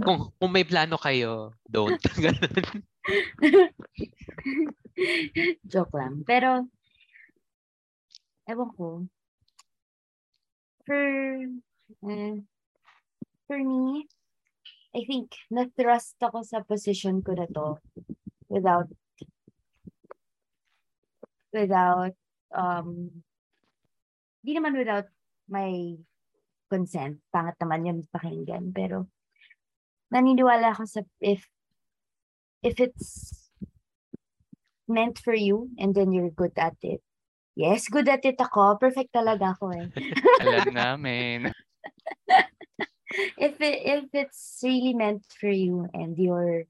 kung, kung may plano kayo, don't. Joke lang. Pero, ewan ko. For, uh, for me, I think, na-trust ako sa position ko na to without, without, Um, di naman without my consent. Pangat naman yun pakinggan. Pero naniniwala ako sa if if it's meant for you and then you're good at it. Yes, good at it ako. Perfect talaga ako eh. Alam namin. If it, if it's really meant for you and you're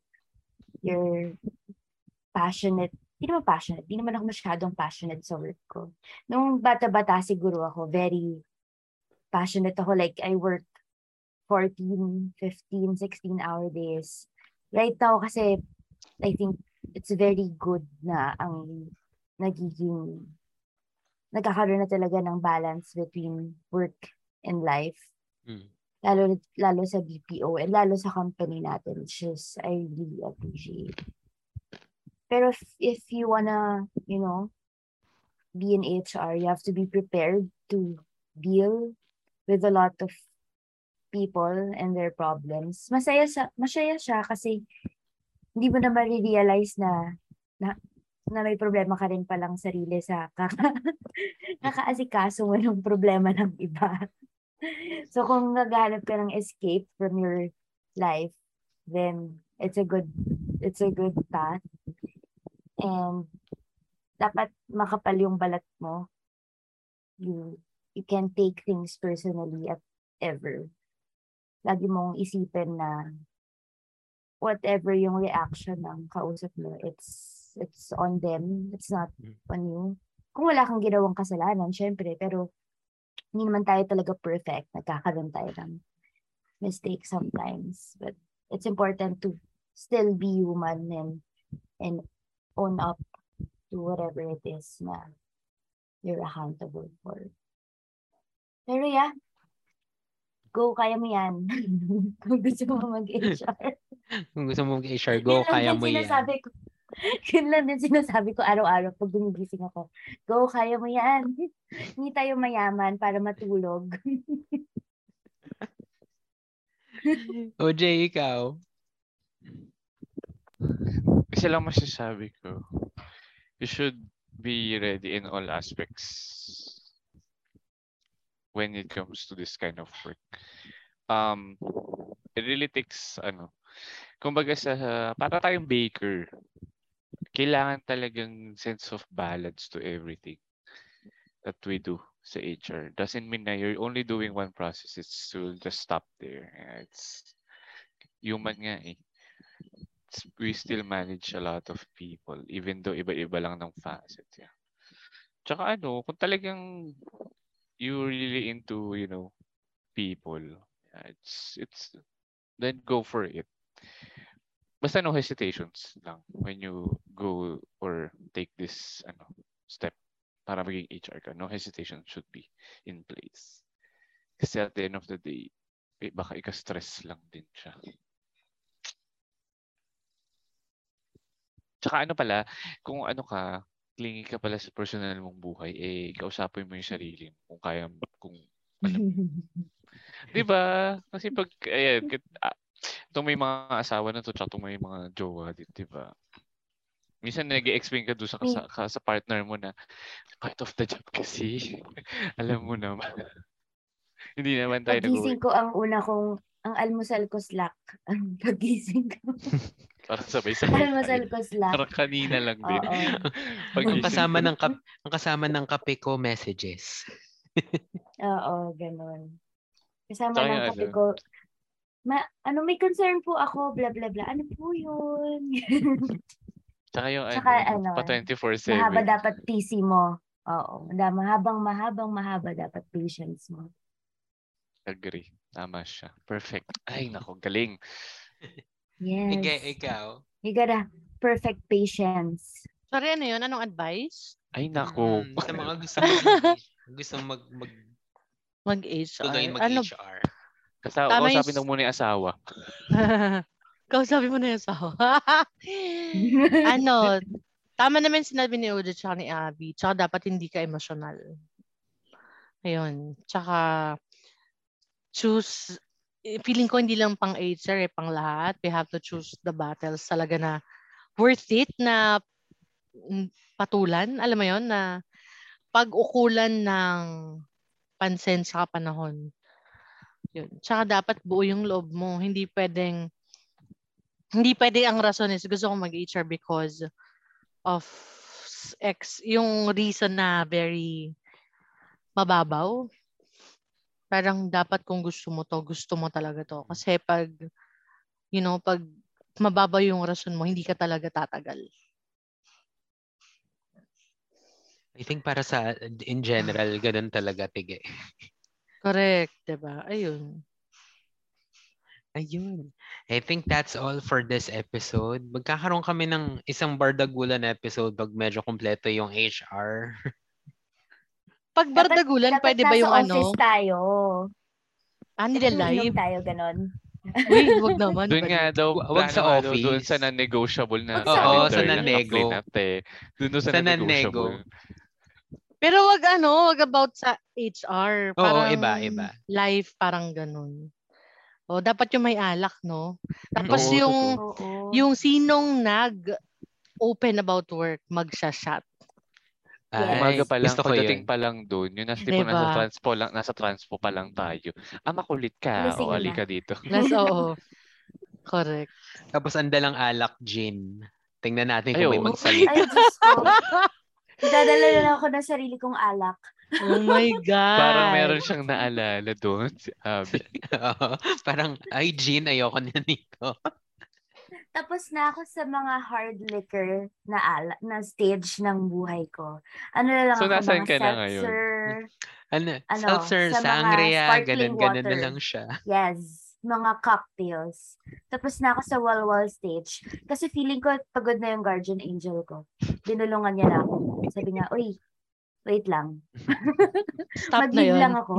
you're passionate, hindi naman passionate, hindi naman ako masyadong passionate sa work ko. Nung bata-bata siguro ako, very passionate ako. Like, I work fourteen, fifteen, sixteen hour days. Right now kasi, I think it's very good na ang nagiging, nagkakaroon na talaga ng balance between work and life. Mm. Lalo, lalo sa B P O and lalo sa company natin, which is, I really appreciate. Pero if, if you wanna, you know, be in H R, you have to be prepared to deal with a lot of people and their problems. Masaya siya, masaya siya kasi hindi mo na ma-realize na, na, na may problema ka rin palang sarili sa kaka, kakaasikaso mo ng problema ng iba. So kung naghahanap ka ng escape from your life, then it's a good, it's a good path. And dapat makapal yung balat mo. You, you can take things personally at ever. Lagi mong isipin na whatever yung reaction ng kausap mo, it's, it's on them. It's not on you. Kung wala kang ginawang kasalanan, syempre, pero hindi naman tayo talaga perfect. Nagkakaroon tayo ng mistakes sometimes. But it's important to still be human and, and own up to whatever it is na you're accountable for. Pero yeah, go, kaya mo yan. Kung gusto mo mag-H R. Kung gusto mo mag-H R, go, kaya mo yan. Yun lang din sinasabi ko araw-araw pag gumigising ako. Go, kaya mo yan. Hindi tayo mayaman para matulog. O J, ikaw? Kasi lang masasabi ko, you should be ready in all aspects when it comes to this kind of work. Um, it really takes, ano, kumbaga sa, para tayong baker, kailangan talagang sense of balance to everything that we do sa H R. Doesn't mean na you're only doing one process, it's you'll just stop there. It's human nga eh. We still manage a lot of people even though iba-iba lang ng facet. Yeah. Tsaka ano, kung talagang you really into, you know, people, yeah, it's it's then go for it. Basta no hesitations lang when you go or take this ano step para maging H R ka. No hesitation should be in place. Kasi at the end of the day, eh, baka ika-stress lang din siya. Tsaka ano pala, kung ano ka, clingy ka pala sa personal mong buhay, eh, kausapin mo yung sarili mo. Kung kaya mo, kung alam. Diba? Kasi pag, ayan, itong may mga asawa na to, tsaka itong may mga jowa, diba? Minsan nag-explain ka doon sa, sa, sa partner mo na, part of the job kasi. Alam mo naman. Hindi naman tayo nag-work. Pagising ko ang una kong, ang almusal ko slack. Ang pagising ko. Parang sabay-sabay. Almusal ko slack. Parang kanina lang din. Ang kasama, ng kap- ang kasama ng kape ko, messages. Oo, ganun. Kasama Sorry, ng kape ko, ma- ano, may concern po ako, bla bla bla. Ano po yun? Tsaka yung Tsaka, ano, pa twenty-four seven. Mahaba dapat P C mo. Oo. Mahabang, mahabang, mahaba dapat patience mo. Agree. Tama siya. Perfect. Ay, nako, galing. Yes. Ige, ikaw. You gotta perfect patience. Sorry, ano yun? Anong advice? Ay, nako. Hmm, sa mga gusto mag- gusto mag, mag, mag-H R. Tuloy mag-H R. Kasaw, kausapin mo muna yung asawa. Kausapin mo na yung asawa. Ano, tama naman sinabi ni Oda tsaka ni Abby. Tsaka dapat hindi ka emosyonal. Ayun. Tsaka, choose, feeling ko hindi lang pang H R, eh, pang lahat. We have to choose the battles talaga na worth it na patulan. Alam mo yun, na pag-ukulan ng pansin sa panahon. Yun. Tsaka dapat buo yung loob mo. Hindi pwedeng hindi pwede ang rason is gusto kong mag-H R because of X, yung reason na very mababaw. Parang dapat kung gusto mo to, gusto mo talaga to. Kasi pag, you know, pag mababaw yung rason mo, hindi ka talaga tatagal. I think para sa, in general, ganun talaga, tige. Correct, diba? Ayun. Ayun. I think that's all for this episode. Magkakaroon kami ng isang bardagulan episode pag medyo kompleto yung H R. Pag bardagulan, dapat, pwede dapat ba yung ano? Dapat nasa office tayo. Ah, nila live? Tayo, ganun. Uy, wag naman. Doon nga daw, wag sa ano, office. Doon sa non-negotiable na. Oo, sa non-nego. Doon sa non-negotiable. Pero wag ano, wag about sa H R. Parang oo, iba, iba. Live, parang ganun. O, dapat yung may alak, no? Tapos oo, yung totoo. Yung sinong nag-open about work, magsha-shot. Umaga pa lang, pagdating pa lang dun, yun nasa, diba? Tipo nasa transpo, lang, nasa transpo pa lang tayo. Ah, makulit ka. Lasing o, ali ka dito. Las, oo. Correct. Tapos ang dalang alak, gin. Tingnan natin kung may magsalita. Ay, Diyos ko. Dadala na ako ng sarili kong alak. Oh my God. Parang meron siyang naalala doon. uh, parang, ay, gin, ayoko na nito. Tapos na ako sa mga hard liquor na ala, na stage ng buhay ko. Ano na lang so, ako, mga ka seltzer. Na ano, ano, seltzer, sa sangria, ganun-ganun na lang siya. Yes, mga cocktails. Tapos na ako sa wall-wall stage. Kasi feeling ko, pagod na yung guardian angel ko. Binulungan niya na ako. Sabi niya, uy, wait lang. Stop na yun. Mag-leave lang ako.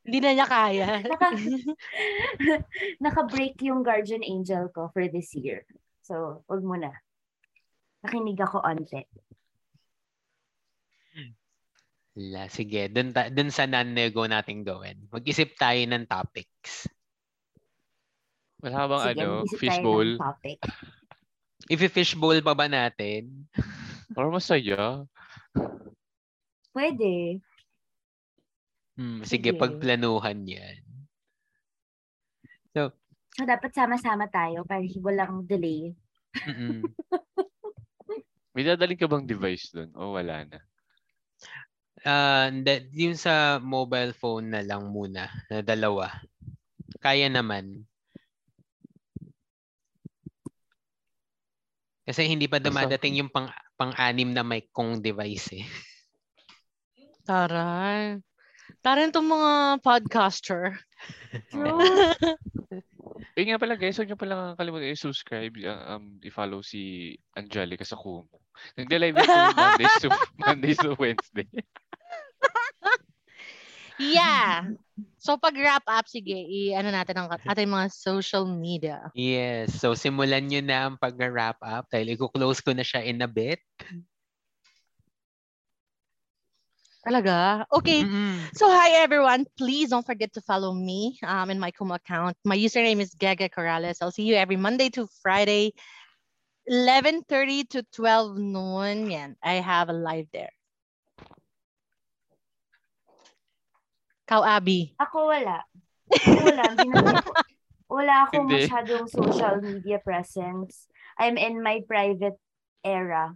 Hindi na niya kaya. Naka, naka-break yung guardian angel ko for this year. So, huwag muna. Nakinig ako onte. La, sige. Dun, ta- dun sa non-nego natin gawin. Mag-isip tayo ng topics. Wala bang sige, ano? Fishbowl? If you fishbowl pa ba natin? Or masaya? Pwede. Hmm, sige, sige, pagplanuhan yan. So, so dapat sama-sama tayo para walang delay. May dadaling ka bang device dun? O wala na? Uh, that, yung sa mobile phone na lang muna, na dalawa. Kaya naman. Kasi hindi pa dumadating yung pang, pang-anim na mic kong device eh. Taray. Taray itong mga podcaster. True. Ayun nga pala guys, huwag nyo palang kalimutan i-subscribe, um, i-follow si Angelica sa Kumu. Nagla-live na kung Mondays to, Mondays to Wednesday. Yeah. So pag-wrap up, sige, i-ano natin ang ating mga social media. Yes. So simulan nyo na ang pag-wrap up dahil i-close ko na siya in a bit. Talaga? Okay. Mm-hmm. So hi everyone. Please don't forget to follow me um, in my Kumu account. My username is Gege Corrales. I'll see you every Monday to Friday, eleven thirty to twelve noon. Yan. I have a live there. Kau, Abby? Ako wala. Ako wala. Wala akong masyadong social media presence. I'm in my private era.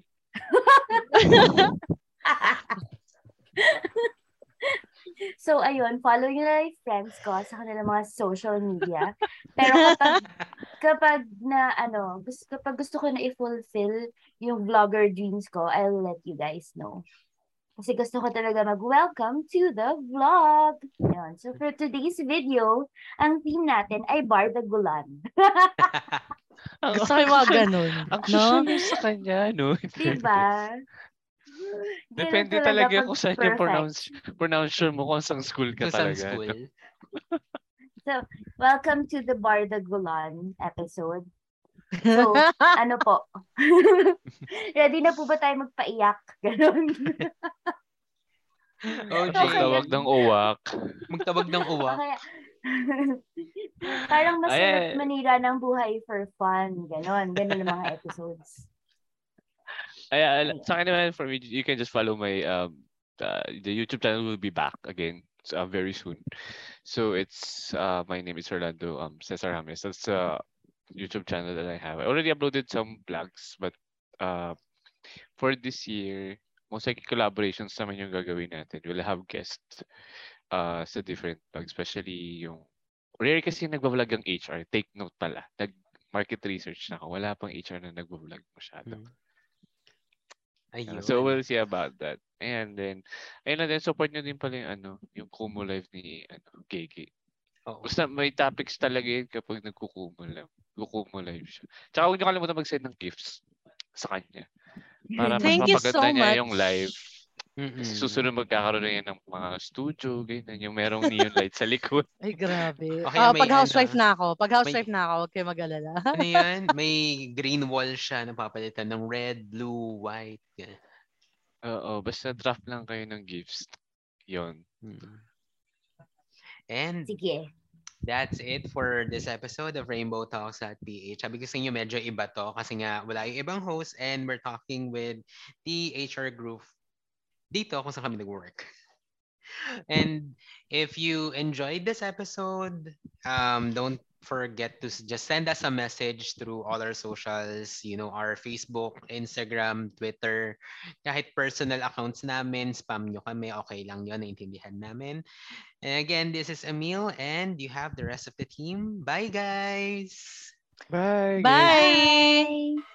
So, ayun. Follow nyo na yung friends ko sa kanilang mga social media. Pero kapag, kapag na, ano, kapag gusto ko na i-fulfill yung vlogger dreams ko, I'll let you guys know. Kasi gusto ko talaga mag-welcome to the vlog. Ayan. So for today's video, ang theme natin ay bardagulan. Gusto ko yung mga ganun. Ang susunod sa kanya, no? Diba? Depende talaga kung saan yung pronunciation mo, kung saan school ka talaga. School. So, welcome to the bardagulan episode. So, ano po? Ready na po ba tayo magpaiyak? Ganon. Oh, magtawag ng uwak. Magtawag ng uwak. Okay. Parang masarap manira ng buhay for fun. Ganon. Ganon ang mga episodes. Ay, sa akin naman, for me, you can just follow my, um, uh, the YouTube channel will be back again uh, very soon. So it's uh, my name is Orlando um, Cesar James. That's the YouTube channel that I have. I already uploaded some blogs, but uh, for this year, most likely collaborations naman yung gagawin natin. We'll have guests uh, sa different blogs, especially yung rare kasi nagbablog ang H R. Take note pala. Nag-market research na ako. Wala pang H R na nagbablog masyado. Hmm. Uh, so we'll see about that. And then, ayun na din, support nyo din pala yung, ano, yung Kumu Live ni ano, Gigi. Oh, okay. May topics talaga yun kapag nagkukumu lang. Kukumu Live siya. Tsaka huwag nyo kalimutan mag-send ng gifts sa kanya. Para thank mas mapaganda so niya much. Yung live. Mm-hmm. Susunod magkakaroon na yan ng mga studio, ganyan, yung merong neon light sa likod. Ay, grabe. Okay, oh, may, pag housewife ano, na ako. Pag housewife may, na ako, huwag kayo mag-alala. Ano yan? May green wall siya na papalitan ng red, blue, white. Oo, basta draft lang kayo ng gifts. Yun. Hmm. And sige. That's it for this episode of Rainbow Talks dot p h. Sabi ko sa inyo, medyo iba to kasi nga wala yung ibang host and we're talking with the H R group dito kung saan kami nag-work. And if you enjoyed this episode, um, don't forget to just send us a message through all our socials, you know, our Facebook, Instagram, Twitter, kahit personal accounts namin, spam nyo kami, okay lang yun, naintindihan namin. And again, this is Emil and you have the rest of the team. Bye, guys! Bye! Bye! Bye.